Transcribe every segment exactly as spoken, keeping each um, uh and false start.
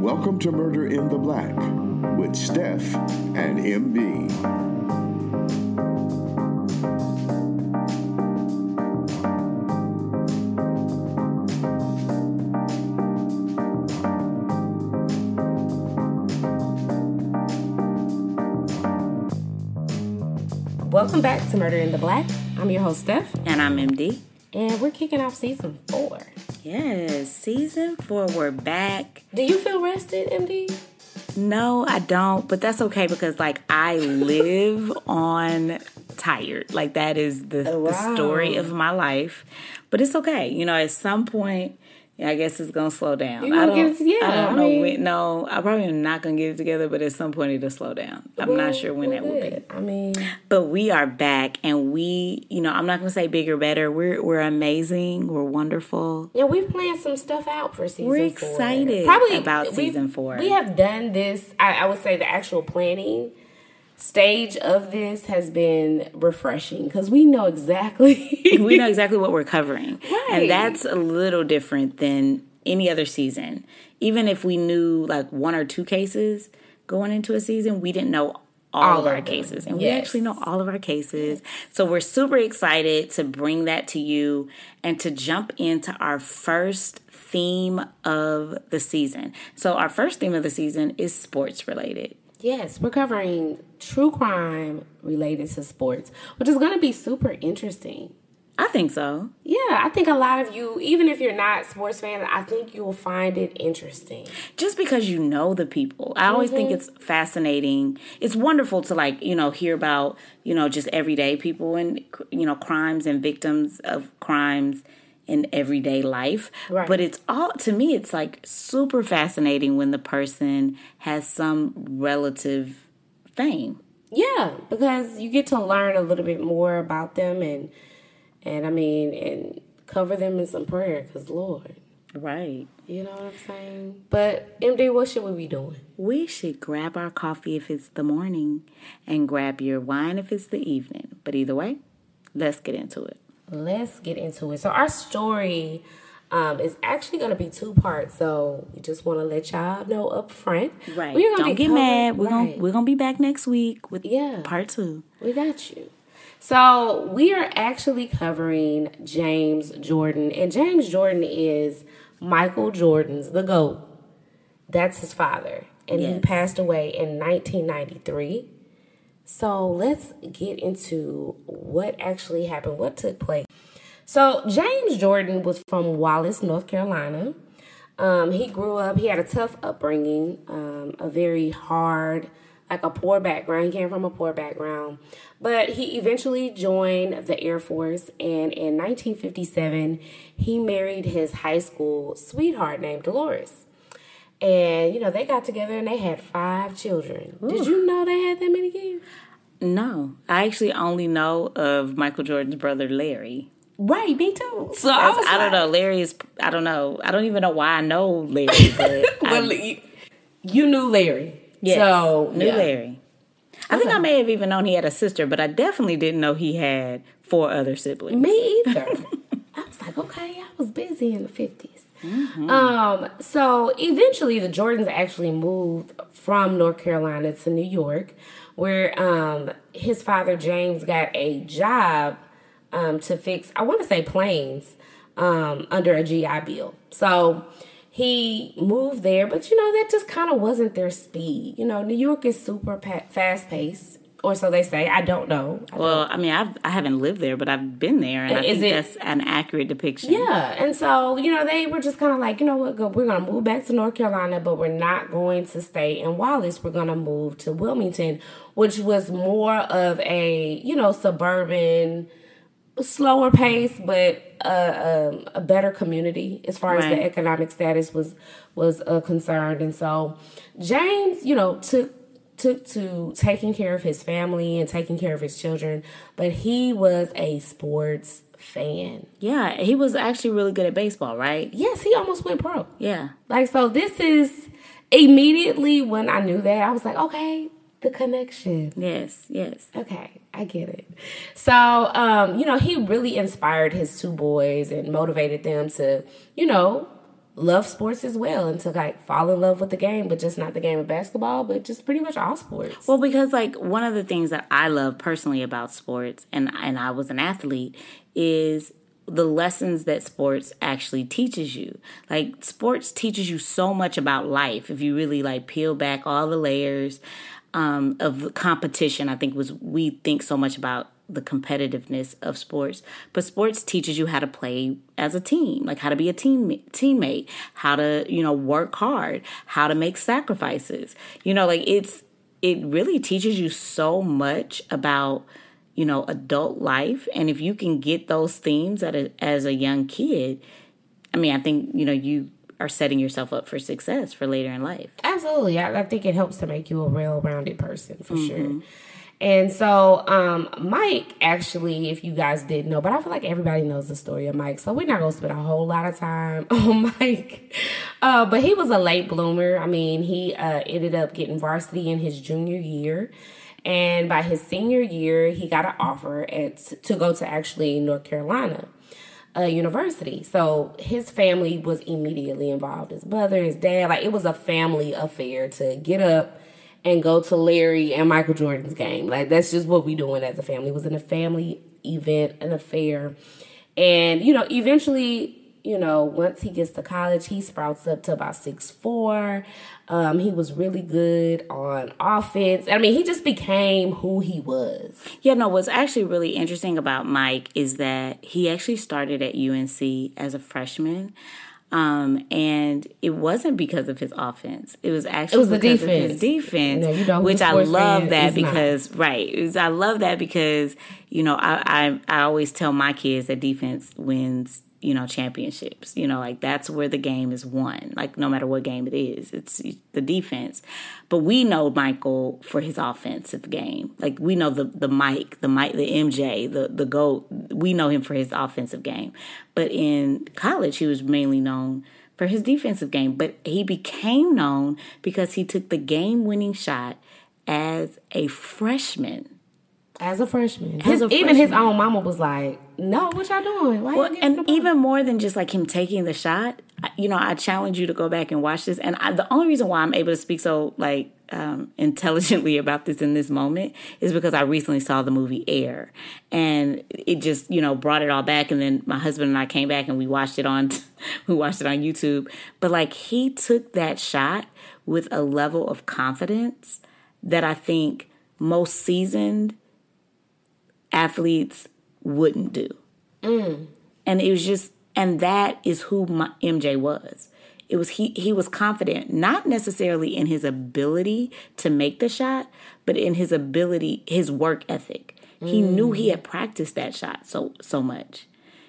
Welcome to Murder in the Black with Steph and M B. Welcome back to Murder in the Black. I'm your host, Steph. And I'm M D. And we're kicking off season four. Yes, season four, we're back. Do you feel rested, M D? No, I don't. But that's okay because, like, I live on tired. Like, that is the, oh, wow. the story of my life. But it's okay. You know, at some point, I guess it's going to slow down. You're I don't, give it together. I don't I know mean, when. No, I probably am not going to get it together, but at some point it'll slow down. I'm well, not sure when well, that will be. I mean, but we are back, and we, you know, I'm not going to say bigger, better. We're we're amazing. We're wonderful. Yeah, we've planned some stuff out for season four. We're excited four. Probably about season four. We have done this, I, I would say the actual planning stage of this has been refreshing because we know exactly we know exactly what we're covering, right. And that's a little different than any other season. Even if we knew like one or two cases going into a season, we didn't know all, all of our them. cases, and yes. we actually know all of our cases. So we're super excited to bring that to you and to jump into our first theme of the season. So our first theme of the season is sports related. Yes, we're covering true crime related to sports, which is going to be super interesting. I think so. Yeah, I think a lot of you, even if you're not sports fans, I think you will find it interesting. Just because you know the people. I mm-hmm. always think it's fascinating. It's wonderful to, like, you know, hear about, you know, just everyday people and, you know, crimes and victims of crimes in everyday life, right. But it's all, to me, it's like super fascinating when the person has some relative fame. Yeah, because you get to learn a little bit more about them, and and I mean, and cover them in some prayer, because Lord, right? You know what I'm saying? But M D, what should we be doing? We should grab our coffee if it's the morning, and grab your wine if it's the evening. But either way, let's get into it. Let's get into it. So our story um, is actually going to be two parts. So we just want to let y'all know up front. Right. We're gonna Don't get coming. mad. We're right. going we're gonna be back next week with yeah. part two. We got you. So we are actually covering James Jordan. And James Jordan is Michael Jordan's, the GOAT. That's his father. And yes. he passed away in nineteen ninety-three. So let's get into what actually happened, what took place. So James Jordan was from Wallace, North Carolina. Um, he grew up, he had a tough upbringing, um, a very hard, like a poor background. He came from a poor background. But he eventually joined the Air Force. And in nineteen fifty-seven, he married his high school sweetheart named Deloris. And, you know, they got together and they had five children. Ooh. Did you know they had that many kids? No. I actually only know of Michael Jordan's brother, Larry. Right, me too. So I, was I don't like, know. Larry is, I don't know. I don't even know why I know Larry. But well, I, you knew Larry. Yes, so, knew yeah. Larry. I okay. think I may have even known he had a sister, but I definitely didn't know he had four other siblings. Me either. I was like, okay, I was busy in the fifties. Mm-hmm. Um, so eventually the Jordans actually moved from North Carolina to New York, where um, his father James got a job um, to fix, I want to say planes, um, under a G I bill. So he moved there, but you know, that just kind of wasn't their speed. You know, New York is super pa- fast paced. Or so they say. I don't know. I well, don't. I mean, I've, I haven't lived there, but I've been there, and, and I think it, that's an accurate depiction. Yeah, and so, you know, they were just kind of like, you know what, we're going to move back to North Carolina, but we're not going to stay in Wallace. We're going to move to Wilmington, which was more of a, you know, suburban, slower pace, but a, a, a better community as far right. as the economic status was, was uh, concerned. And so James, you know, took, took to taking care of his family and taking care of his children, but he was a sports fan. Yeah, he was actually really good at baseball, right? Yes, he almost went pro. Yeah. Like, so this is immediately when I knew that, I was like, okay, the connection. Yes, yes. Okay, I get it. So, um, you know, he really inspired his two boys and motivated them to, you know, love sports as well and to like fall in love with the game, but just not the game of basketball, but just pretty much all sports. Well, because like one of the things that I love personally about sports, and and I was an athlete, is the lessons that sports actually teaches you. Like sports teaches you so much about life if you really like peel back all the layers um, of competition. I think was we think so much about the competitiveness of sports, but sports teaches you how to play as a team, like how to be a team teammate, how to, you know, work hard, how to make sacrifices. You know, like it's it really teaches you so much about, you know, adult life. And if you can get those themes at a, as a young kid, I mean, I think, you know, you are setting yourself up for success for later in life. Absolutely. I, I think it helps to make you a well-rounded person for mm-hmm. sure. And so um, Mike, actually, if you guys didn't know, but I feel like everybody knows the story of Mike, so we're not going to spend a whole lot of time on Mike. Uh, but he was a late bloomer. I mean, he uh, ended up getting varsity in his junior year. And by his senior year, he got an offer at, to go to actually North Carolina uh, University. So his family was immediately involved. His brother, his dad, like it was a family affair to get up and go to Larry and Michael Jordan's game. Like, that's just what we doing as a family. It was in a family event, an affair. And, you know, eventually, you know, once he gets to college, he sprouts up to about six foot four. Um, he was really good on offense. I mean, he just became who he was. Yeah, no, what's actually really interesting about Mike is that he actually started at U N C as a freshman. Um, and it wasn't because of his offense. It was actually it was because the defense. of his defense, no, you know, which I love that because, not. right, was, I love that because, you know, I, I, I always tell my kids that defense wins, you know, championships, you know, like that's where the game is won. Like no matter what game it is, it's the defense. But we know Michael for his offensive game. Like we know the, the Mike, the Mike, the M J, the, the GOAT. We know him for his offensive game. But in college, he was mainly known for his defensive game. But he became known because he took the game-winning shot as a freshman. As a freshman. His, as a freshman. Even his own mama was like, no, what y'all doing? Why well, and even more than just like him taking the shot, you know, I challenge you to go back and watch this. And I, the only reason why I'm able to speak so like um, intelligently about this in this moment is because I recently saw the movie Air. And it just, you know, brought it all back. And then my husband and I came back and we watched it on, we watched it on YouTube. But like he took that shot with a level of confidence that I think most seasoned athletes wouldn't do. Mm. And it was just, and that is who my M J was. It was, he, he was confident, not necessarily in his ability to make the shot, but in his ability, his work ethic. Mm. He knew he had practiced that shot so, so much.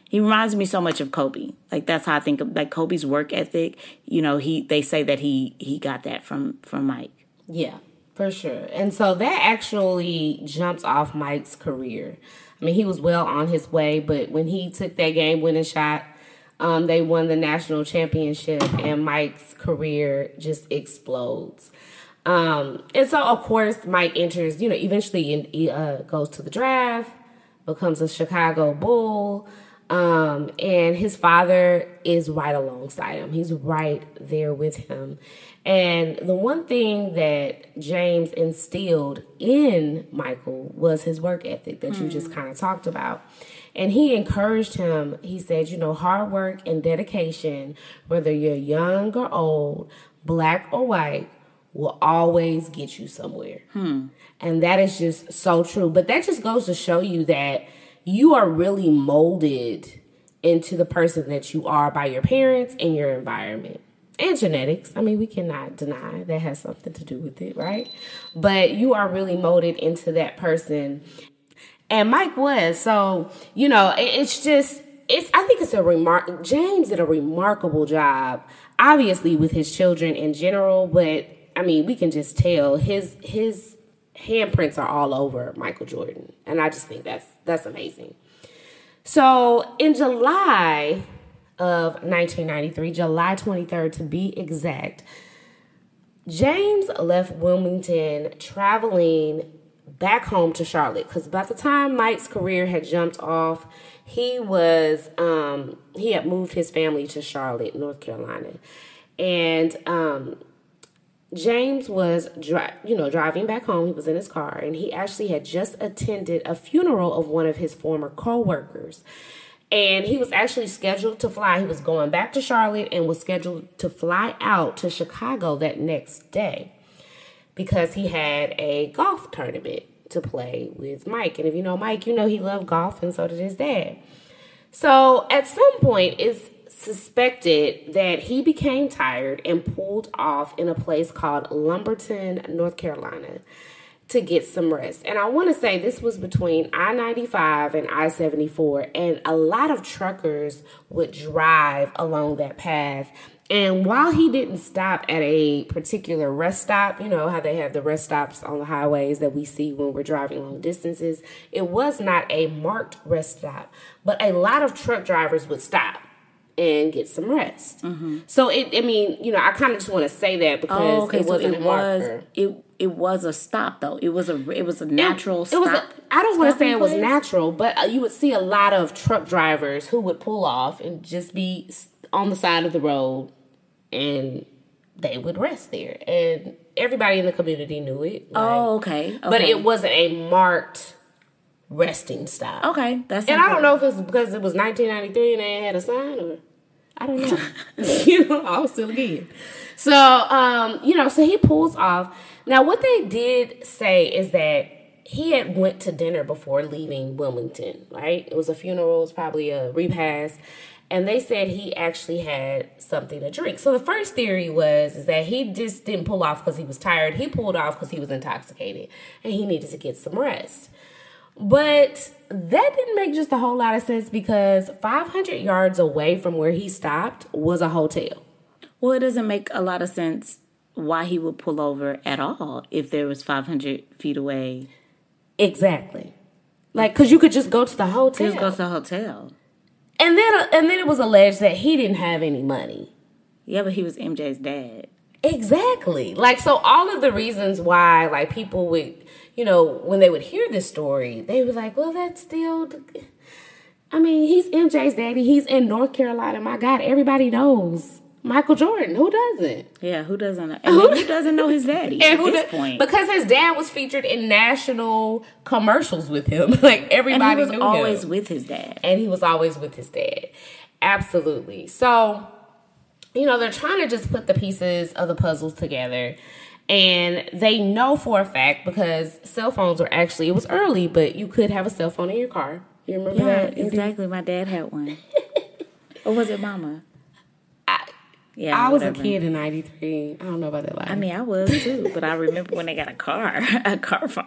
He reminds me so much of Kobe. Like that's how I think of like Kobe's work ethic. You know, he, they say that he, he got that from, from Mike. Yeah, for sure. And so that actually jumps off Mike's career. I mean, he was well on his way, but when he took that game-winning shot, um, they won the national championship, and Mike's career just explodes. Um, and so, of course, Mike enters, you know, eventually in, he, uh, goes to the draft, becomes a Chicago Bull, um, and his father is right alongside him. He's right there with him. And the one thing that James instilled in Michael was his work ethic that mm. you just kind of talked about. And he encouraged him. He said, you know, hard work and dedication, whether you're young or old, black or white, will always get you somewhere. Hmm. And that is just so true. But that just goes to show you that you are really molded into the person that you are by your parents and your environment. And genetics. I mean, we cannot deny that has something to do with it, right? But you are really molded into that person. And Mike was. So, you know, it's just, it's. I think it's a remark. James did a remarkable job, obviously, with his children in general. But, I mean, we can just tell his his handprints are all over Michael Jordan. And I just think that's that's amazing. So, in July of nineteen ninety-three, July twenty-third to be exact, James left Wilmington traveling back home to Charlotte, because by the time Mike's career had jumped off, he was um, he had moved his family to Charlotte, North Carolina, and um, James was dri- you know driving back home. He was in his car, and he actually had just attended a funeral of one of his former coworkers. And he was actually scheduled to fly. He was going back to Charlotte and was scheduled to fly out to Chicago that next day because he had a golf tournament to play with Mike. And if you know Mike, you know he loved golf, and so did his dad. So at some point, it's suspected that he became tired and pulled off in a place called Lumberton, North Carolina, to get some rest. And I want to say this was between I ninety-five and I seventy-four, and a lot of truckers would drive along that path. And while he didn't stop at a particular rest stop, you know how they have the rest stops on the highways that we see when we're driving long distances, it was not a marked rest stop, but a lot of truck drivers would stop and get some rest. Mm-hmm. So it, I mean, you know, I kind of just want to say that because oh, okay. it wasn't so it a marker. Was, it it was a stop though. It was a it was a natural it, stop. It was a, I don't want to say place. It was natural, but you would see a lot of truck drivers who would pull off and just be on the side of the road, and they would rest there. And everybody in the community knew it. Like, oh, okay. okay. But it wasn't a marked resting stop. Okay, that's and important. I don't know if it's because it was nineteen ninety-three and they had a sign or. I don't know. You know, I was still a kid. So, um, you know, so he pulls off. Now, what they did say is that he had went to dinner before leaving Wilmington, right? It was a funeral. It was probably a repast. And they said he actually had something to drink. So the first theory was is that he just didn't pull off because he was tired. He pulled off because he was intoxicated and he needed to get some rest. But that didn't make just a whole lot of sense because five hundred yards away from where he stopped was a hotel. Well, it doesn't make a lot of sense why he would pull over at all if there was five hundred feet away. Exactly. Like, because you could just go to the hotel. Just go to the hotel. And then, and then it was alleged that he didn't have any money. Yeah, but he was M J's dad. Exactly. Like, so all of the reasons why, like, people would, you know, when they would hear this story, they were like, well, that's still, I mean, he's M J's daddy. He's in North Carolina. My God, everybody knows Michael Jordan. Who doesn't? Yeah, who doesn't know? I mean, who doesn't know his daddy at this point? Because his dad was featured in national commercials with him. Like, everybody knew him. And he was always with his dad. And he was always with his dad. Absolutely. So, you know, they're trying to just put the pieces of the puzzles together. And they know for a fact because cell phones were actually, it was early, but you could have a cell phone in your car. You remember yeah, that? Yeah, exactly. My dad had one. Or was it Mama? I, yeah, I whatever. was a kid in ninety-three. I don't know about that life. I mean, I was too, but I remember when they got a car, a car phone.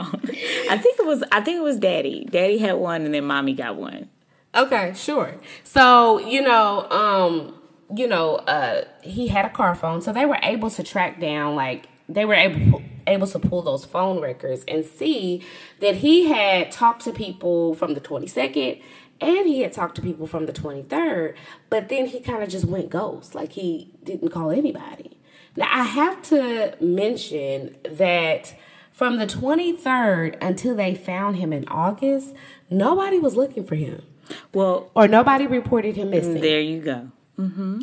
I think it was, I think it was Daddy. Daddy had one and then Mommy got one. Okay, sure. So, you know, um, you know, uh, he had a car phone. So they were able to track down, like, they were able, able to pull those phone records and see that he had talked to people from the twenty-second and he had talked to people from the twenty-third, but then he kind of just went ghost. Like, he didn't call anybody. Now, I have to mention that from the twenty-third until they found him in August, nobody was looking for him. Well, or nobody reported him missing. There you go. Mm-hmm.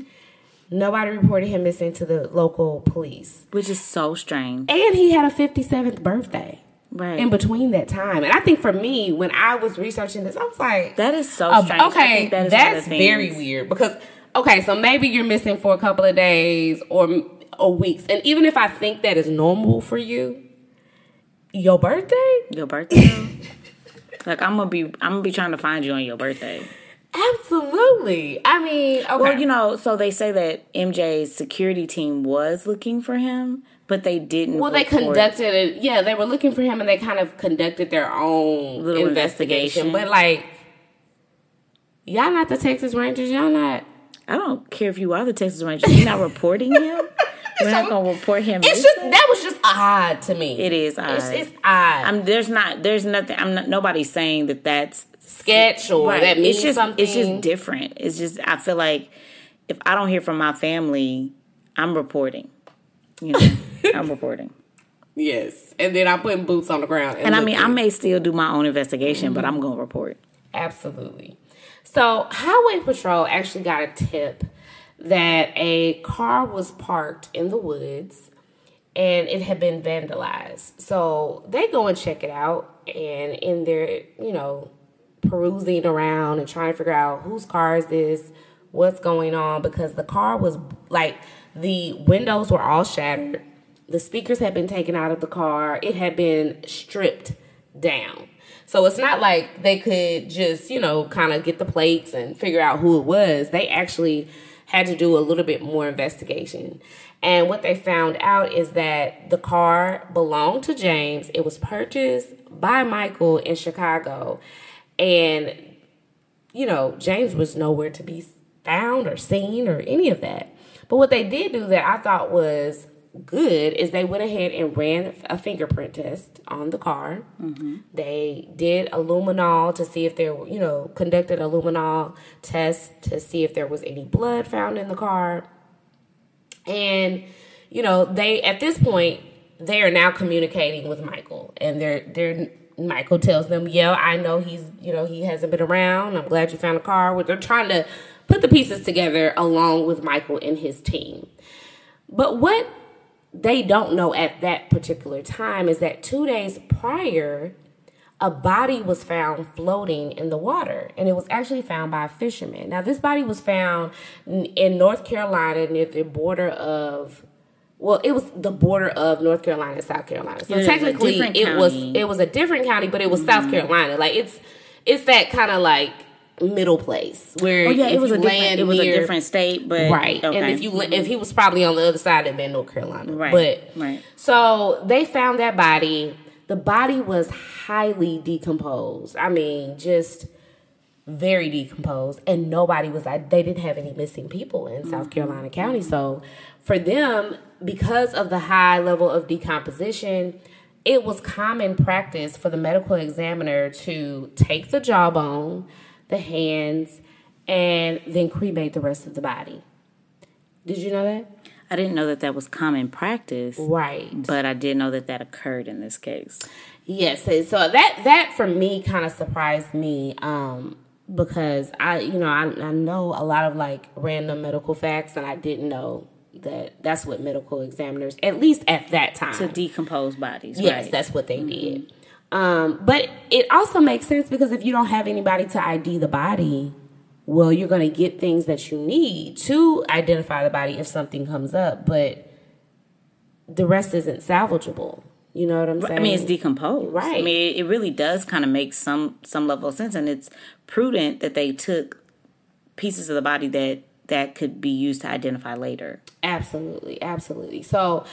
Nobody reported him missing to the local police. Which is so strange. And he had a fifty-seventh birthday. Right. In between that time. And I think for me, when I was researching this, I was like... That is so uh, strange. Okay, I think that is that's very weird. Because, okay, so maybe you're missing for a couple of days or, or weeks. And even if I think that is normal for you, your birthday? Your birthday? Like, I'm going to be, I'm gonna be trying to find you on your birthday. Absolutely. I mean, okay. Well, you know, so they say that M J's security team was looking for him, but they didn't. Well, they conducted it. Yeah, they were looking for him, and they kind of conducted their own little investigation. investigation. But, like, y'all not the Texas Rangers. Y'all not. I don't care if you are the Texas Rangers. You're not reporting him. We're not gonna report him. It's just that was just odd to me. It is odd. It's, it's odd. I'm, there's not. There's nothing. I'm not. Nobody's saying that that's sketch or right. that means it's just, something. It's just different. It's just. I feel like if I don't hear from my family, I'm reporting. You know, I'm reporting. Yes. And then I'm putting boots on the ground. And, and I mean, I may still do my own investigation, mm-hmm. but I'm going to report. Absolutely. So Highway Patrol actually got a tip that a car was parked in the woods and it had been vandalized. So they go and check it out. And in their, you know, perusing around and trying to figure out whose car is this, what's going on, because the car was, like, the windows were all shattered. The speakers had been taken out of the car. It had been stripped down. So it's not like they could just, you know, kind of get the plates and figure out who it was. They actually had to do a little bit more investigation. And what they found out is that the car belonged to James. It was purchased by Michael in Chicago. And, you know, James was nowhere to be found or seen or any of that. But what they did do that I thought was good is they went ahead and ran a fingerprint test on the car. Mm-hmm. They did a luminol to see if there were, you know, conducted a luminol test to see if there was any blood found in the car. And, you know, they, at this point, they are now communicating with Michael, and they're, they're, Michael tells them, yeah, I know he's, you know, he hasn't been around. I'm glad you found a car. Well, they're trying to put the pieces together along with Michael and his team. But what they don't know at that particular time is that two days prior, a body was found floating in the water, and it was actually found by a fisherman. Now, this body was found in North Carolina near the border of, well, it was the border of North Carolina and South Carolina. So yeah, technically, it county. was it was a different county, but it was mm-hmm. South Carolina. Like it's it's that kind of like middle place where oh, yeah, if it was you a land different, it was near, a different state, but right. Okay. And if you mm-hmm. if he was probably on the other side of North Carolina, right? But right. So they found that body. The body was highly decomposed. I mean, just very decomposed, and nobody was. They didn't have any missing people in mm-hmm. South Carolina County, mm-hmm. so for them. Because of the high level of decomposition, it was common practice for the medical examiner to take the jawbone, the hands, and then cremate the rest of the body. Did you know that? I didn't know that that was common practice. Right. But I did know that that occurred in this case. Yes. So that, that for me, kind of surprised me, um, because I, you know, I, I know a lot of, like, random medical facts, and I didn't know that that's what medical examiners, at least at that time, to decompose bodies. Yes, right? That's what they mm-hmm. did. Um, but it also makes sense because if you don't have anybody to I D the body, well, you're going to get things that you need to identify the body if something comes up. But the rest isn't salvageable. You know what I'm saying? I mean, it's decomposed. Right. I mean, it really does kind of make some some level of sense, and it's prudent that they took pieces of the body that that could be used to identify later. Absolutely, absolutely. So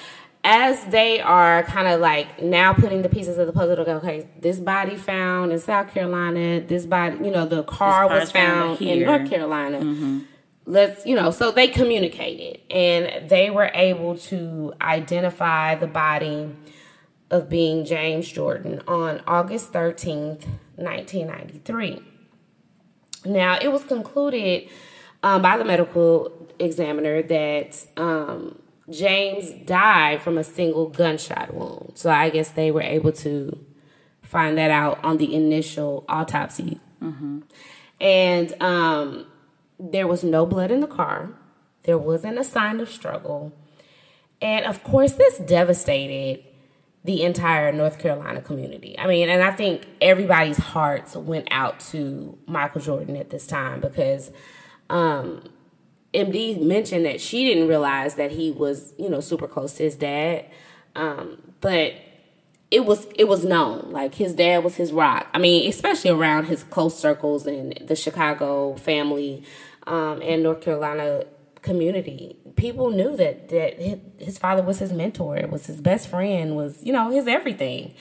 as they are kind of like now putting the pieces of the puzzle together, okay, this body found in South Carolina, this body, you know, the car was found, found in North Carolina. Mm-hmm. Let's, you know, so they communicated, and they were able to identify the body of being James Jordan on August thirteenth, nineteen ninety-three. Now, it was concluded Um, by the medical examiner that um, James died from a single gunshot wound. So I guess they were able to find that out on the initial autopsy. Mm-hmm. And um, there was no blood in the car. There wasn't a sign of struggle. And, of course, this devastated the entire North Carolina community. I mean, and I think everybody's hearts went out to Michael Jordan at this time because Um, M D mentioned that she didn't realize that he was, you know, super close to his dad. Um, but it was, it was known, like his dad was his rock. I mean, especially around his close circles and the Chicago family, um, and North Carolina community. People knew that, that his father was his mentor, was his best friend, was, you know, his everything.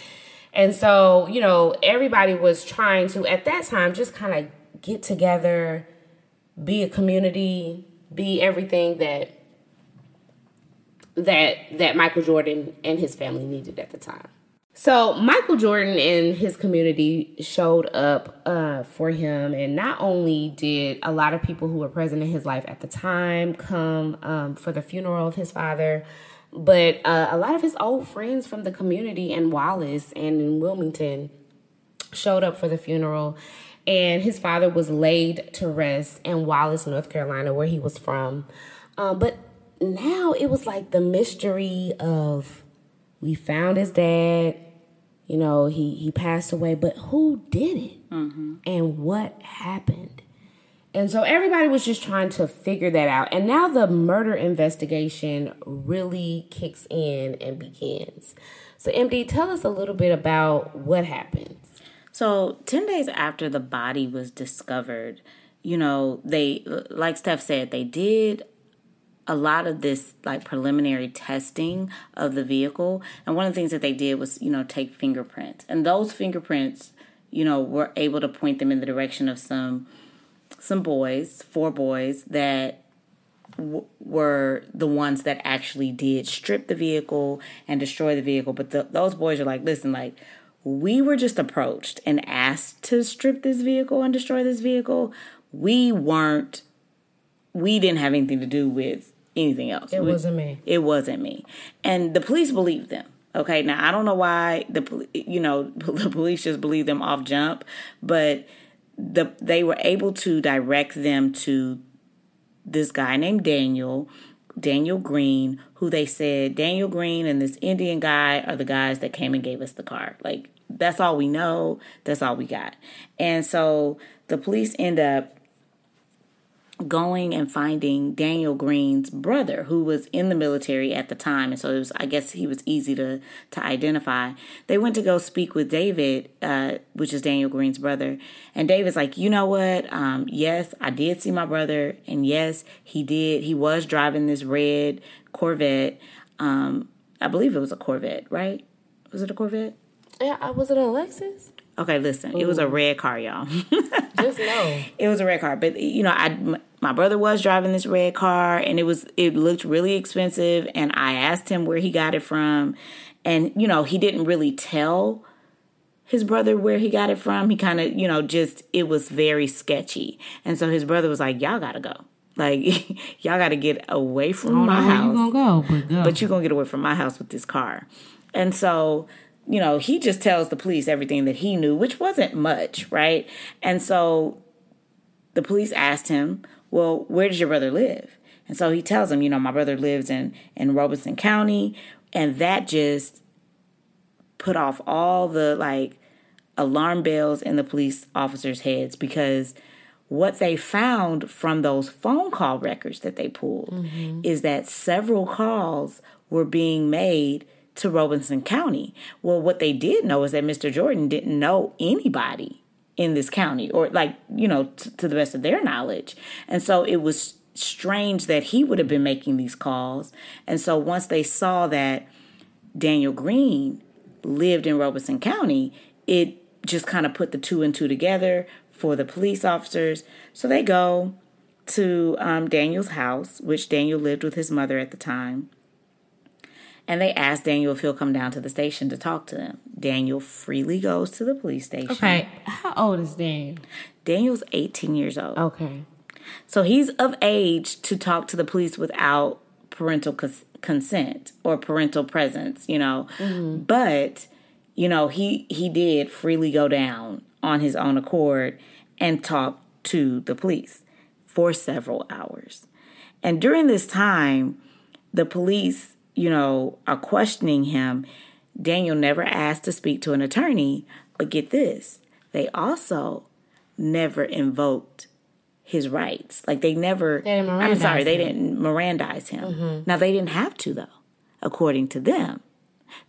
And so, you know, everybody was trying to, at that time, just kind of get together, be a community, be everything that that that Michael Jordan and his family needed at the time. So Michael Jordan and his community showed up uh, for him, and not only did a lot of people who were present in his life at the time come um, for the funeral of his father, But uh, a lot of his old friends from the community in Wallace and in Wilmington showed up for the funeral, and his father was laid to rest in Wallace, North Carolina, where he was from. Um, but now it was like the mystery of, we found his dad, you know, he, he passed away, but who did it? Mm-hmm. And what happened? And so everybody was just trying to figure that out. And now the murder investigation really kicks in and begins. So, M D, tell us a little bit about what happened. So, ten days after the body was discovered, you know, they, like Steph said, they did a lot of this, like, preliminary testing of the vehicle. And one of the things that they did was, you know, take fingerprints. And those fingerprints, you know, were able to point them in the direction of some some boys, four boys, that w- were the ones that actually did strip the vehicle and destroy the vehicle. But the, those boys are like, listen, like, we were just approached and asked to strip this vehicle and destroy this vehicle. We weren't, we didn't have anything to do with anything else. It we, wasn't me. It wasn't me. And the police believed them. Okay, now I don't know why the you know the police just believed them off jump, but the they were able to direct them to this guy named Daniel. Daniel Green, who they said, Daniel Green and this Indian guy are the guys that came and gave us the car. Like, that's all we know. That's all we got. And so the police end up going and finding Daniel Green's brother, who was in the military at the time. And so it was, I guess he was easy to, to identify. They went to go speak with David, uh, which is Daniel Green's brother. And David's like, you know what? Um, yes, I did see my brother. And yes, he did. He was driving this red Corvette. Um, I believe it was a Corvette, right? Was it a Corvette? Yeah, was it a Lexus? Okay, listen, Ooh. It was a red car, y'all. Just know. It was a red car. But, you know, I, my brother was driving this red car, and it was it looked really expensive, and I asked him where he got it from. And, you know, he didn't really tell his brother where he got it from. He kind of, you know, just, it was very sketchy. And so his brother was like, y'all got to go. Like, y'all got to get away from my house. I don't know how you gonna go, but go. But you're going to get away from my house with this car. And so, you know, he just tells the police everything that he knew, which wasn't much, right? And so the police asked him, well, where does your brother live? And so he tells them, you know, my brother lives in, in Robeson County. And that just put off all the, like, alarm bells in the police officers' heads, because what they found from those phone call records that they pulled mm-hmm. is that several calls were being made to Robeson County. Well, what they did know is that Mister Jordan didn't know anybody in this county, or, like, you know, t- to the best of their knowledge. And so it was strange that he would have been making these calls. And so once they saw that Daniel Green lived in Robeson County, it just kind of put the two and two together for the police officers. So they go to um, Daniel's house, which Daniel lived with his mother at the time. And they asked Daniel if he'll come down to the station to talk to them. Daniel freely goes to the police station. Okay. How old is Daniel? Daniel's eighteen years old. Okay. So he's of age to talk to the police without parental cons- consent or parental presence, you know. Mm-hmm. But, you know, he, he did freely go down on his own accord and talk to the police for several hours. And during this time, the police, you know, are questioning him. Daniel never asked to speak to an attorney, but get this, they also never invoked his rights. Like, they never, they didn't I'm sorry, him. they didn't Mirandize him. Mm-hmm. Now, they didn't have to, though, according to them,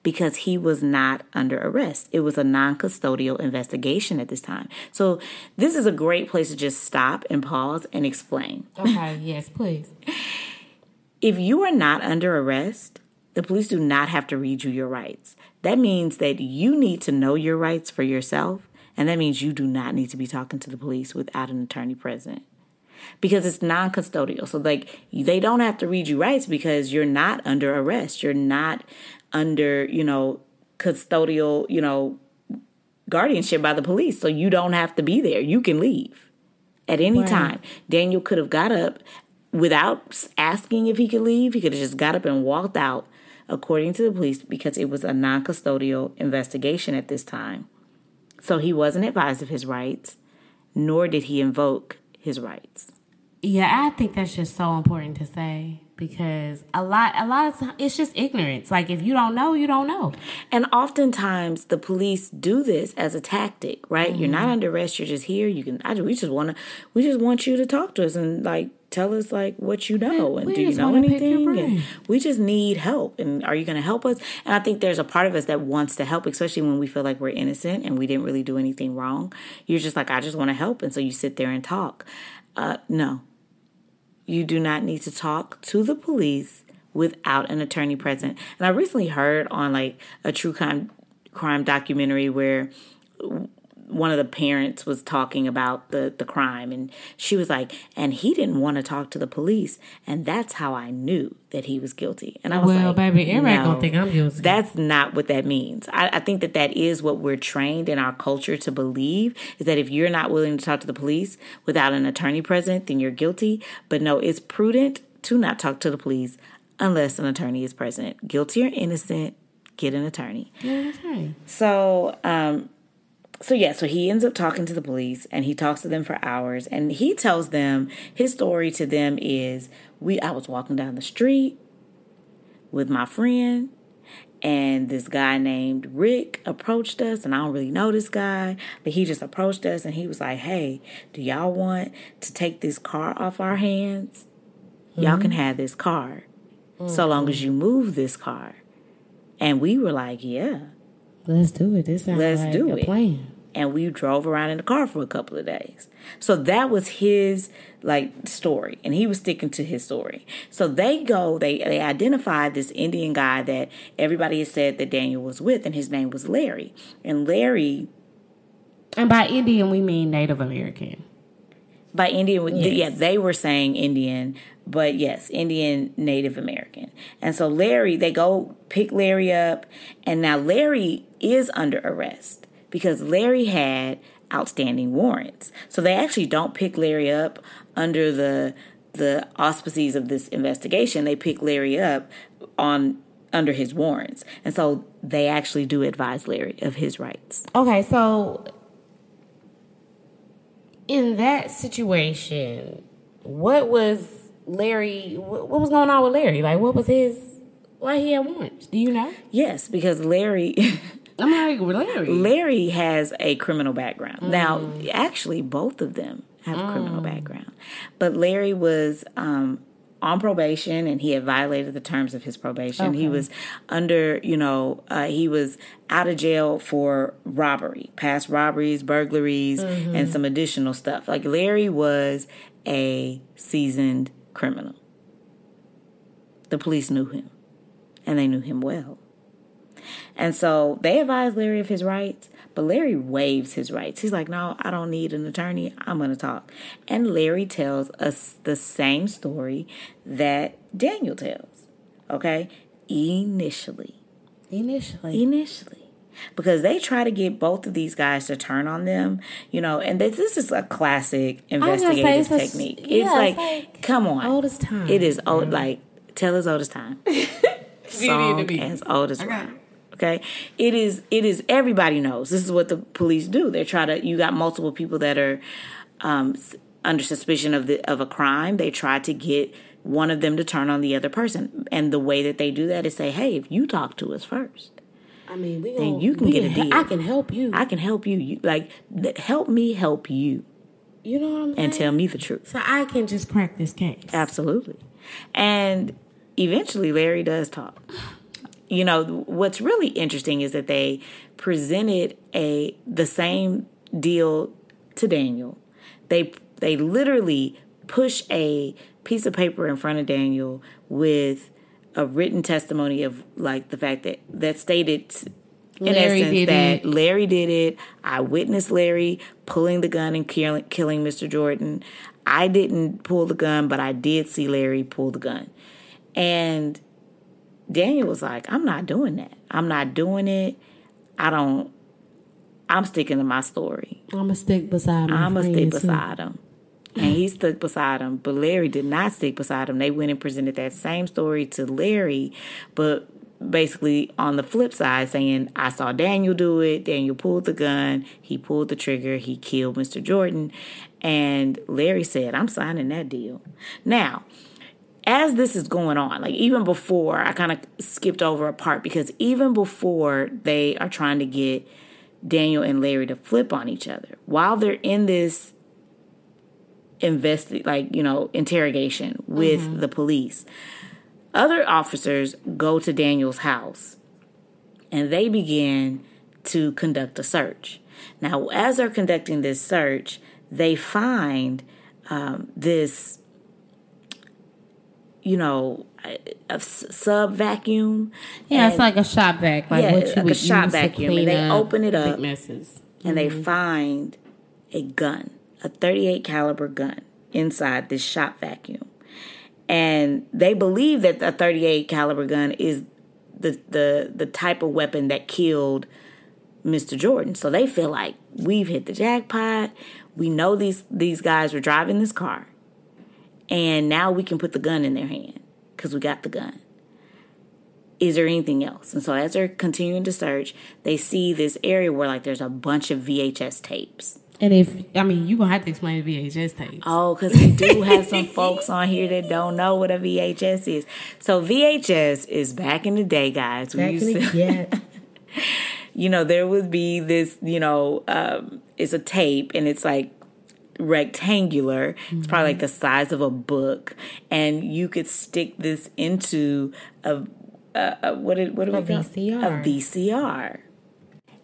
because he was not under arrest. It was a non-custodial investigation at this time. So this is a great place to just stop and pause and explain. Okay, yes, please. If you are not under arrest, the police do not have to read you your rights. That means that you need to know your rights for yourself, and that means you do not need to be talking to the police without an attorney present, because it's non-custodial. So, like, they don't have to read you rights because you're not under arrest. You're not under, you know, custodial, you know, guardianship by the police. So you don't have to be there. You can leave at any right. time. Daniel could have got up. Without asking if he could leave, he could have just got up and walked out according to the police, because it was a non-custodial investigation at this time. So he wasn't advised of his rights, nor did he invoke his rights. Yeah, I think that's just so important to say, because a lot, a lot of times, it's just ignorance. Like, if you don't know, you don't know. And oftentimes, the police do this as a tactic, right? Mm-hmm. You're not under arrest. You're just here. You can. I, we just want to. We just want you to talk to us and like tell us like what you know and we do you know anything? And we just need help. And are you going to help us? And I think there's a part of us that wants to help, especially when we feel like we're innocent and we didn't really do anything wrong. You're just like, I just want to help, and so you sit there and talk. Uh, no. You do not need to talk to the police without an attorney present. And I recently heard on like a true crime, crime documentary where one of the parents was talking about the, the crime, and she was like, and he didn't want to talk to the police, and that's how I knew that he was guilty. And I was well, like, well, baby, everybody no, gonna think I'm guilty. That's not what that means. I, I think that that is what we're trained in our culture to believe, is that if you're not willing to talk to the police without an attorney present, then you're guilty. But no, it's prudent to not talk to the police unless an attorney is present. Guilty or innocent, get an attorney. Get an attorney. So, um, So, yeah, so he ends up talking to the police, and he talks to them for hours, and he tells them, his story to them is, we I was walking down the street with my friend, and this guy named Rick approached us, and I don't really know this guy, but he just approached us, and he was like, hey, do y'all want to take this car off our hands? Mm-hmm. Y'all can have this car, mm-hmm. so long as you move this car. And we were like, yeah. Let's do it. This sounds Let's like do a it. plan. And we drove around in the car for a couple of days. So that was his like story, and he was sticking to his story. So they go, they they identified this Indian guy that everybody had said that Daniel was with, and his name was Larry. And Larry, and by Indian we mean Native American. By Indian, yes. yeah, they were saying Indian, but yes, Indian, Native American. And so Larry, they go pick Larry up, and now Larry is under arrest because Larry had outstanding warrants. So they actually don't pick Larry up under the the auspices of this investigation. They pick Larry up on under his warrants. And so they actually do advise Larry of his rights. Okay, so in that situation, what was Larry, what was going on with Larry? Like, what was his, why he had warrants? Do you know? Yes, because Larry... I'm like, Larry. Larry has a criminal background. Mm. Now, actually, both of them have mm. a criminal background. But Larry was um, on probation, and he had violated the terms of his probation. Okay. He was under, you know, uh, he was out of jail for robbery, past robberies, burglaries, mm-hmm. and some additional stuff. Like, Larry was a seasoned criminal. The police knew him, and they knew him well. And so they advise Larry of his rights, but Larry waives his rights. He's like, no, I don't need an attorney. I'm going to talk. And Larry tells us the same story that Daniel tells, okay? Initially. Initially. Initially. Because they try to get both of these guys to turn on them, you know, and this, this is a classic investigative say, it's technique. A, yeah, it's, like, it's like, come on. Old as time. It is old, mm-hmm. like, tell as old as time. Song be. as old as time. Okay. Okay, it is. It is. Everybody knows this is what the police do. They try to. You got multiple people that are um, under suspicion of the of a crime. They try to get one of them to turn on the other person, and the way that they do that is say, "Hey, if you talk to us first, I mean, we then you can get a deal. I can help you. I can help you. you like, help me help you. You know what I'm saying? And tell me the truth, so I can just crack this case. Absolutely. And eventually, Larry does talk." You know, what's really interesting is that they presented a the same deal to Daniel. They they literally push a piece of paper in front of Daniel with a written testimony of like the fact that that stated in Larry essence did that it. Larry did it. I witnessed Larry pulling the gun and killing, killing Mister Jordan. I didn't pull the gun, but I did see Larry pull the gun. And Daniel was like, I'm not doing that. I'm not doing it. I don't, I'm sticking to my story. I'm going to stick beside him. I'm going to stick beside him. And he stuck beside him. But Larry did not stick beside him. They went and presented that same story to Larry. But basically on the flip side saying, I saw Daniel do it. Daniel pulled the gun. He pulled the trigger. He killed Mister Jordan. And Larry said, I'm signing that deal. Now, as this is going on, like even before, I kind of skipped over a part because even before they are trying to get Daniel and Larry to flip on each other, while they're in this invest like, you know, interrogation with mm-hmm. the police, other officers go to Daniel's house and they begin to conduct a search. Now, as they're conducting this search, they find um, this, you know, a, a sub vacuum. Yeah, and, it's like a shop vac. Like yeah, what you like would a shop vacuum. And they open it up messes. and mm-hmm. they find a gun, a thirty-eight caliber gun inside this shop vacuum. And they believe that a thirty-eight caliber gun is the, the the type of weapon that killed Mister Jordan. So they feel like we've hit the jackpot. We know these these guys were driving this car. And now we can put the gun in their hand because we got the gun. Is there anything else? And so as they're continuing to search, they see this area where like there's a bunch of V H S tapes. And if, I mean, you're going to have to explain the V H S tapes. Oh, because we do have some folks on here that don't know what a V H S is. So V H S is back in the day, guys. We back used in the, to, yeah. You know, there would be this, you know, um, it's a tape and it's like rectangular. Mm-hmm. It's probably like the size of a book. And you could stick this into a, a, a what, did, what do we call it? A V C R. A V C R.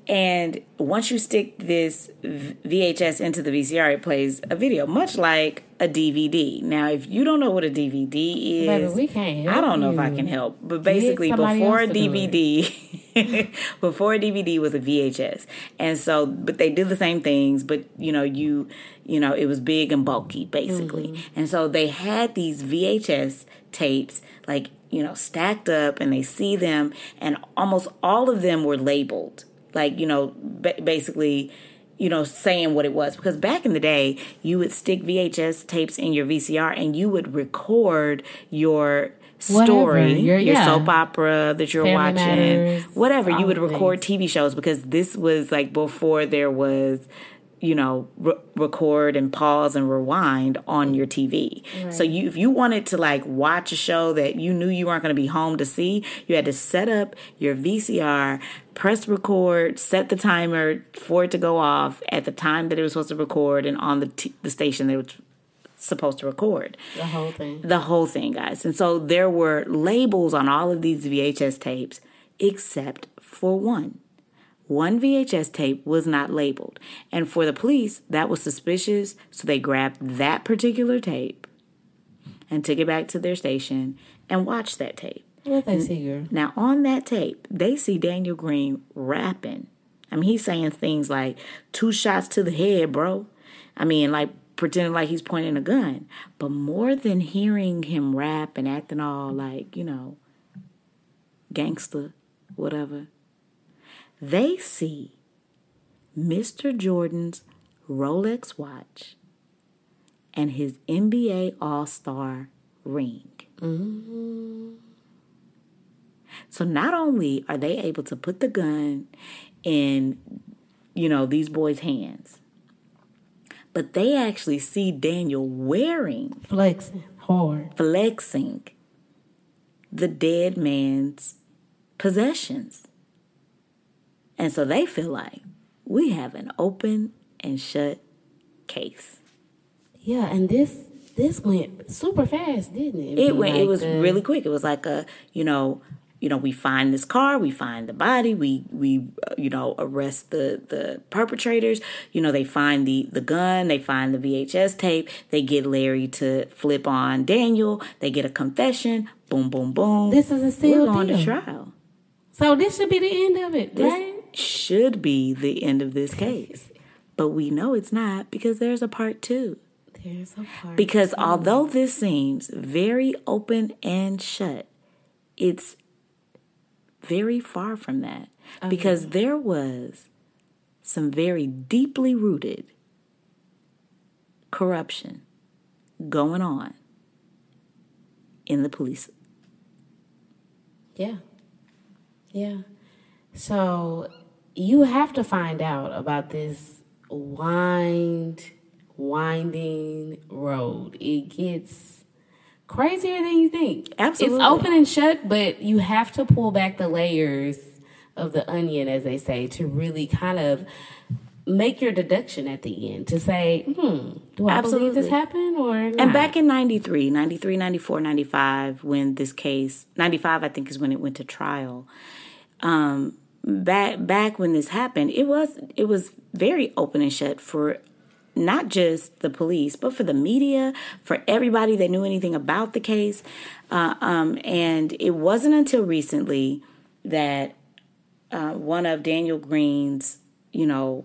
And once you stick this V H S into the V C R, it plays a video, much like a D V D. Now, if you don't know what a D V D is, Baby, we can't help I don't know you. if I can help. But basically, before a D V D, before a D V D was a V H S, and so but they do the same things. But you know, you you know, it was big and bulky, basically, mm-hmm. and so they had these V H S tapes, like you know, stacked up, and they see them, and almost all of them were labeled. Like, you know, basically, you know, saying what it was. Because back in the day, you would stick V H S tapes in your V C R and you would record your story, your, your yeah. soap opera that you're Family watching, matters, whatever. You would record things. T V shows because this was like before there was, you know, re- record and pause and rewind on your T V. Right. So you, if you wanted to like watch a show that you knew you weren't going to be home to see, you had to set up your V C R, press record, set the timer for it to go off at the time that it was supposed to record and on the t- the station that it was supposed to record. The whole thing. The whole thing, guys. And so there were labels on all of these V H S tapes except for one. One V H S tape was not labeled. And for the police, that was suspicious, so they grabbed that particular tape and took it back to their station and watched that tape. What they see, girl? Now, on that tape, they see Daniel Green rapping. I mean, he's saying things like, two shots to the head, bro. I mean, like, pretending like he's pointing a gun. But more than hearing him rap and acting all like, you know, gangster, whatever, they see Mister Jordan's Rolex watch and his N B A All-Star ring. Mm-hmm. So not only are they able to put the gun in, you know, these boys' hands, but they actually see Daniel wearing. Flexing hard. Flexing the dead man's possessions. And so they feel like we have an open and shut case. Yeah, and this this went super fast, didn't it? It, it went. Like it was the... really quick. It was like a you know, you know, we find this car, we find the body, we we uh, you know arrest the, the perpetrators. You know, they find the the gun, they find the V H S tape, they get Larry to flip on Daniel, they get a confession. Boom, boom, boom. This is a sealed deal. We're going to trial. So this should be the end of it, this, right? Should be the end of this case. But we know it's not because there's a part two. There's a part because two. Because although this seems very open and shut, it's very far from that. Okay. Because there was some very deeply rooted corruption going on in the police. Yeah. Yeah. So you have to find out about this wind, winding road. It gets crazier than you think. Absolutely. It's open and shut, but you have to pull back the layers of the onion, as they say, to really kind of make your deduction at the end to say, hmm, do I Absolutely. believe this happened or not? And back in ninety-three, ninety-four, ninety-five, when this case, ninety-five, I think, is when it went to trial. Um, back back when this happened, it was it was very open and shut for not just the police, but for the media, for everybody that knew anything about the case. Uh, um, and it wasn't until recently that uh, one of Daniel Green's, you know,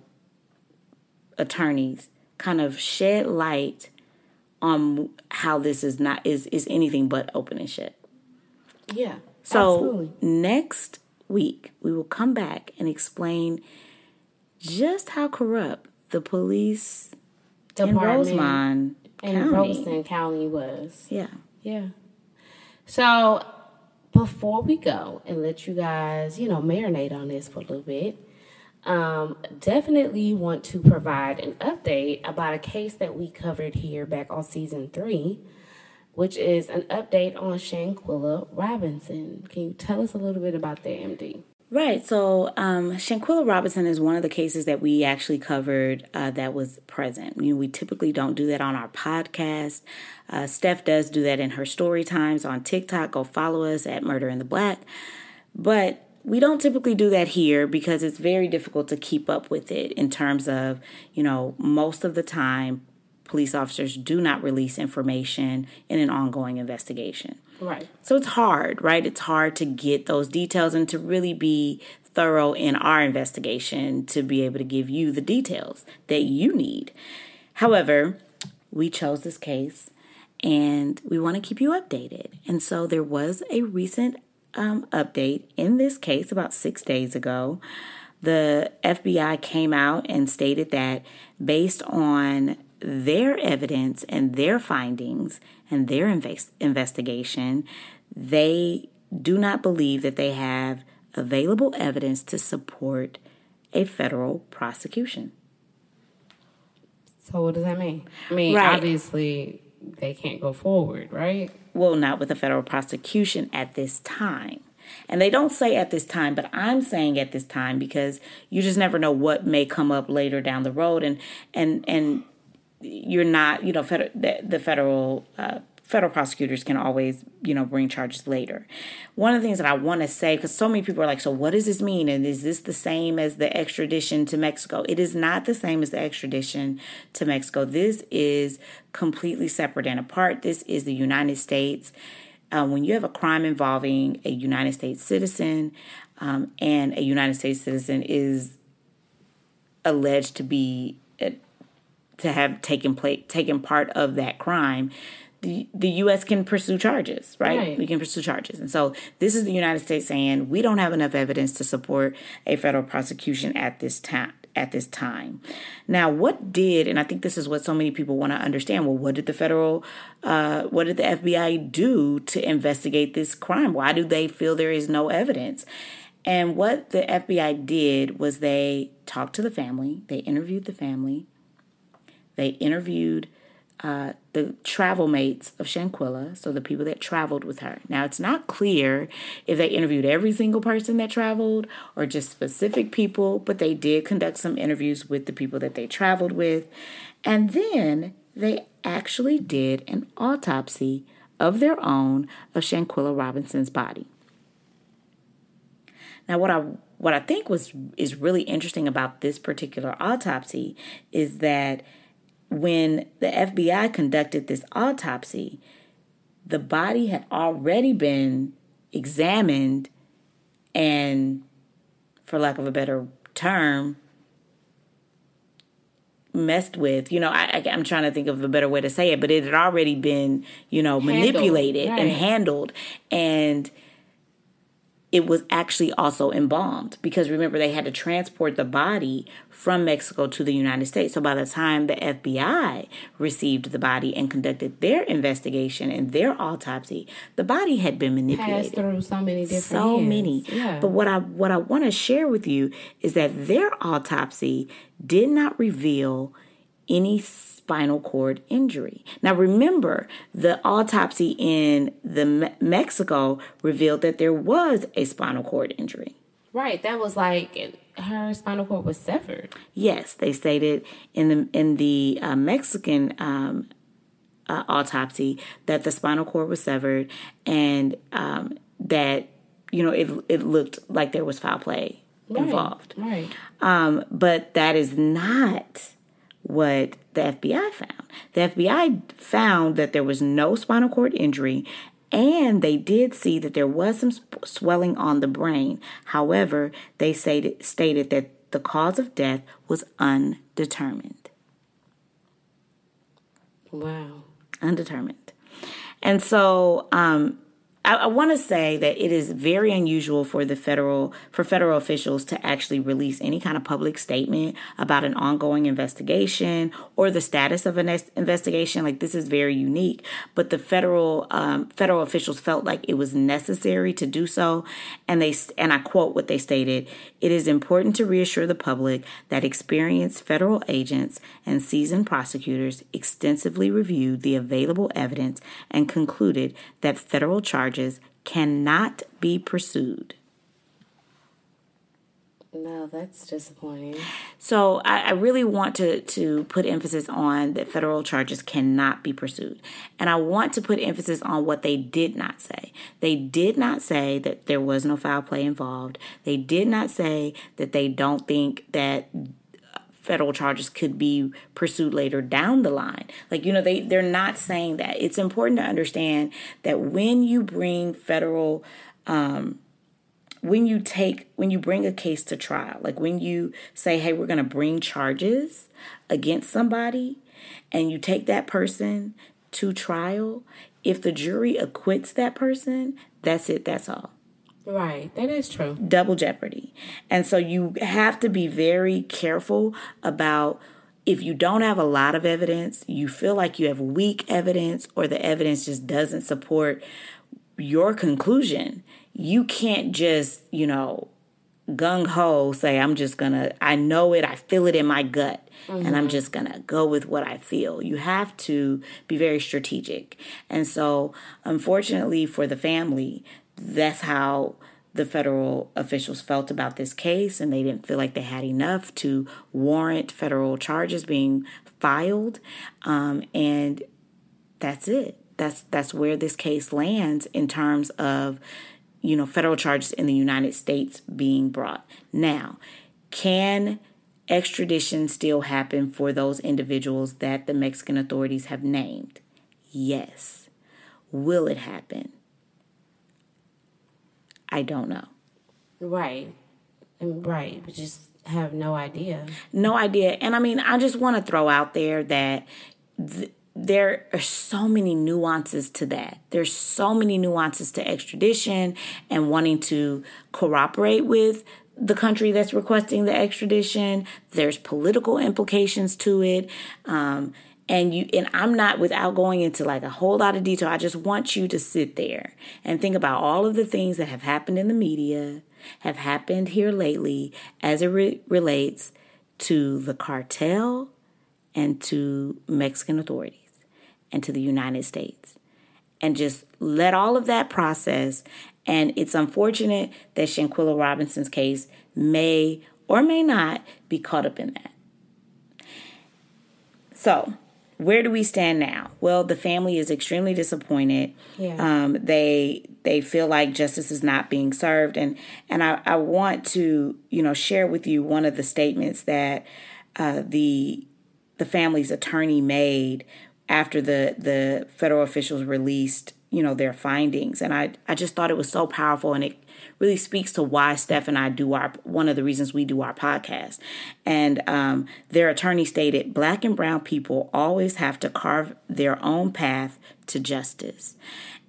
attorneys kind of shed light on how this is not is is anything but open and shut. Yeah. So absolutely. Next week we will come back and explain just how corrupt the police department in Roseland County. And Robeson County was. Yeah. Yeah. So before we go and let you guys, you know, marinate on this for a little bit, Um, definitely want to provide an update about a case that we covered here back on season three, which is an update on Shanquella Robinson. Can you tell us a little bit about that, M D? Right. So um, Shanquella Robinson is one of the cases that we actually covered uh, that was present. You know, we typically don't do that on our podcast. Uh, Steph does do that in her story times on TikTok. Go follow us at Murder in the Black. But we don't typically do that here because it's very difficult to keep up with it in terms of, you know, most of the time, police officers do not release information in an ongoing investigation. Right. So it's hard, right? It's hard to get those details and to really be thorough in our investigation to be able to give you the details that you need. However, we chose this case and we want to keep you updated. And so there was a recent Um, update in this case about six days ago. The F B I came out and stated that based on their evidence and their findings and their invest- investigation, they do not believe that they have available evidence to support a federal prosecution. So what does that mean? I mean, right. Obviously they can't go forward, right? Well, not with a federal prosecution at this time. And they don't say at this time, but I'm saying at this time because you just never know what may come up later down the road. And and and you're not, you know, federal, the, the federal uh, federal prosecutors can always, you know, bring charges later. One of the things that I want to say, because so many people are like, so what does this mean? And is this the same as the extradition to Mexico? It is not the same as the extradition to Mexico. This is completely separate and apart. This is the United States. Uh, when you have a crime involving a United States citizen, um, and a United States citizen is alleged to be uh, to have taken place, taken part of that crime, the the U S can pursue charges, right? right? We can pursue charges. And so this is the United States saying we don't have enough evidence to support a federal prosecution at this time. At this time. Now, what did, and I think this is what so many people want to understand, well, what did the federal, uh, what did the F B I do to investigate this crime? Why do they feel there is no evidence? And what the F B I did was they talked to the family. They interviewed the family. They interviewed uh, the travel mates of Shanquella, so the people that traveled with her. Now, it's not clear if they interviewed every single person that traveled or just specific people, but they did conduct some interviews with the people that they traveled with. And then they actually did an autopsy of their own of Shanquella Robinson's body. Now, what I what I think was is really interesting about this particular autopsy is that when the F B I conducted this autopsy, the body had already been examined and, for lack of a better term, messed with. You know, I, I'm trying to think of a better way to say it, but it had already been, you know, handled, manipulated right. and handled. And it was actually also embalmed, because remember, they had to transport the body from Mexico to the United States. So by the time the F B I received the body and conducted their investigation and their autopsy, the body had been manipulated. Passed through so many different So hands. many. Yeah. But what I what I want to share with you is that their autopsy did not reveal any spinal cord injury. Now, remember, the autopsy in the Me- Mexico revealed that there was a spinal cord injury. Right. That was like her spinal cord was severed. Yes. They stated in the in the uh, Mexican um, uh, autopsy that the spinal cord was severed, and um, that, you know, it, it looked like there was foul play right. involved. Right. Um, but that is not what the F B I found. The F B I found that there was no spinal cord injury, and they did see that there was some sp- swelling on the brain. However, they stated, stated that the cause of death was undetermined. Wow. Undetermined. And so um, I, I want to say that it is very unusual for the federal for federal officials to actually release any kind of public statement about an ongoing investigation or the status of an investigation. Like, this is very unique. But the federal um, federal officials felt like it was necessary to do so, and they and I quote what they stated: "It is important to reassure the public that experienced federal agents and seasoned prosecutors extensively reviewed the available evidence and concluded that federal charges cannot be pursued." No, that's disappointing. So I, I really want to, to put emphasis on that federal charges cannot be pursued. And I want to put emphasis on what they did not say. They did not say that there was no foul play involved. They did not say that they don't think that federal charges could be pursued later down the line. Like, you know, they, they're not saying that. It's important to understand that when you bring federal, um, when you take, when you bring a case to trial, like when you say, hey, we're going to bring charges against somebody, and you take that person to trial, if the jury acquits that person, that's it, that's all. Right. That is true. Double jeopardy. And so you have to be very careful about, if you don't have a lot of evidence, you feel like you have weak evidence, or the evidence just doesn't support your conclusion, you can't just, you know, gung-ho say, I'm just going to, I know it, I feel it in my gut, mm-hmm. and I'm just going to go with what I feel. You have to be very strategic. And so, unfortunately for the family, that's how the federal officials felt about this case, and they didn't feel like they had enough to warrant federal charges being filed. Um, and that's it. That's that's where this case lands in terms of, you know, federal charges in the United States being brought. Now, can extradition still happen for those individuals that the Mexican authorities have named? Yes. Will it happen? I don't know. Right. Right. We just have no idea. No idea. And I mean, I just want to throw out there that th- there are so many nuances to that. There's so many nuances to extradition and wanting to cooperate with the country that's requesting the extradition. There's political implications to it. Um, And you and I'm not, without going into like a whole lot of detail, I just want you to sit there and think about all of the things that have happened in the media, have happened here lately, as it re- relates to the cartel and to Mexican authorities and to the United States. And just let all of that process. And it's unfortunate that Shanquella Robinson's case may or may not be caught up in that. So, where do we stand now? Well, the family is extremely disappointed. Yeah. Um, they they feel like justice is not being served. And, and I, I want to, you know, share with you one of the statements that uh, the the family's attorney made after the, the federal officials released, you know, their findings. And I, I just thought it was so powerful, and it really speaks to why Steph and I do our, one of the reasons we do our podcast. And um, their attorney stated, Black and brown people always have to carve their own path to justice.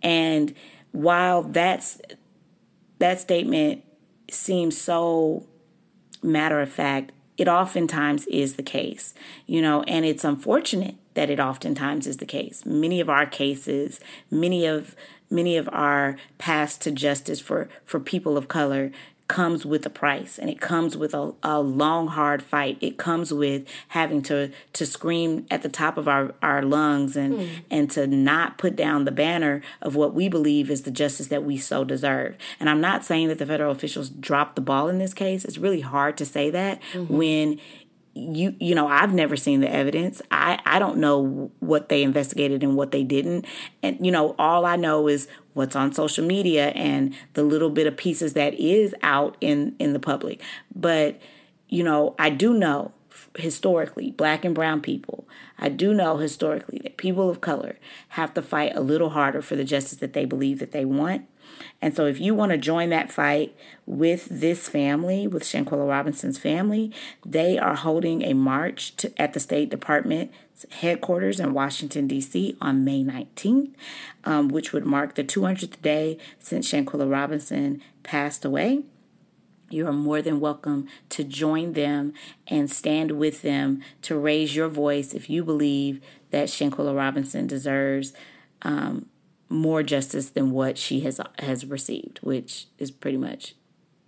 And while that's that statement seems so matter of fact. It oftentimes is the case, you know, and it's unfortunate that it oftentimes is the case. Many of our cases, many of many of our paths to justice for, for people of color comes with a price, and it comes with a, a long, hard fight. It comes with having to, to scream at the top of our, our lungs and, mm. and to not put down the banner of what we believe is the justice that we so deserve. And I'm not saying that the federal officials dropped the ball in this case. It's really hard to say that mm-hmm. when you, you know, I've never seen the evidence. I, I don't know what they investigated and what they didn't. And, you know, all I know is what's on social media and the little bit of pieces that is out in, in the public. But, you know, I do know historically, black and brown people, I do know historically that people of color have to fight a little harder for the justice that they believe that they want. And so if you want to join that fight with this family, with Shanquella Robinson's family, they are holding a march to, at the State Department's headquarters in Washington, D C on May nineteenth, um, which would mark the two hundredth day since Shanquella Robinson passed away. You are more than welcome to join them and stand with them to raise your voice if you believe that Shanquella Robinson deserves um more justice than what she has has received, which is pretty much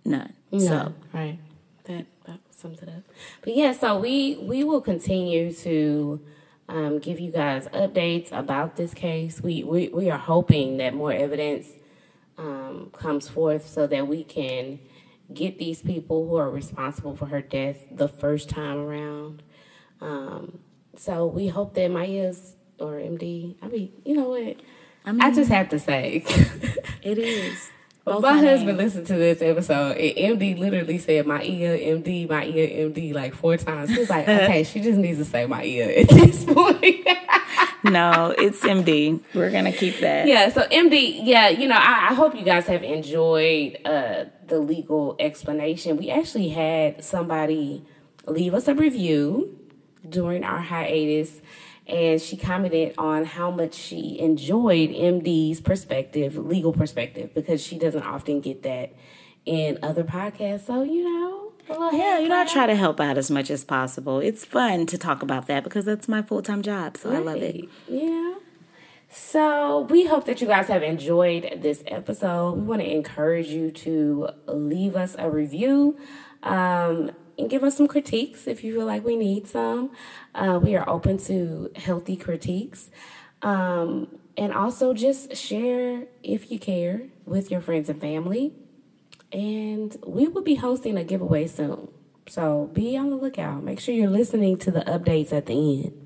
none. No, so right, that, that sums it up. But yeah, so we we will continue to um, give you guys updates about this case. We we, we are hoping that more evidence um, comes forth so that we can get these people who are responsible for her death the first time around. Um, so we hope that Maya's or M D. I mean, you know what. I, mean, I just have to say, it is. Both my husband names. Listened to this episode, and M D literally said my ear, M D, my ear, M D, like four times. He was like, okay, she just needs to say my ear at this point. No, it's M D. We're going to keep that. Yeah, so M D, yeah, you know, I, I hope you guys have enjoyed uh, the legal explanation. We actually had somebody leave us a review during our hiatus. And she commented on how much she enjoyed M D's perspective, legal perspective, because she doesn't often get that in other podcasts. So, you know, a little yeah, you know, I try to help out as much as possible. It's fun to talk about that because that's my full-time job. So right. I love it. Yeah. So we hope that you guys have enjoyed this episode. We want to encourage you to leave us a review. Um, And give us some critiques if you feel like we need some. Uh, we are open to healthy critiques. Um, and also just share, if you care, with your friends and family. And we will be hosting a giveaway soon. So be on the lookout. Make sure you're listening to the updates at the end.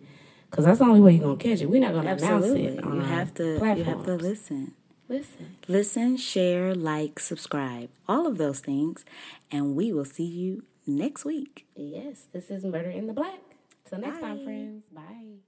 Because that's the only way you're going to catch it. We're not going to announce it on you have to, platforms. You have to listen. Listen. Listen, share, like, subscribe. All of those things. And we will see you next week. Yes, this is Murder in the Black. Till next time, friends. Bye.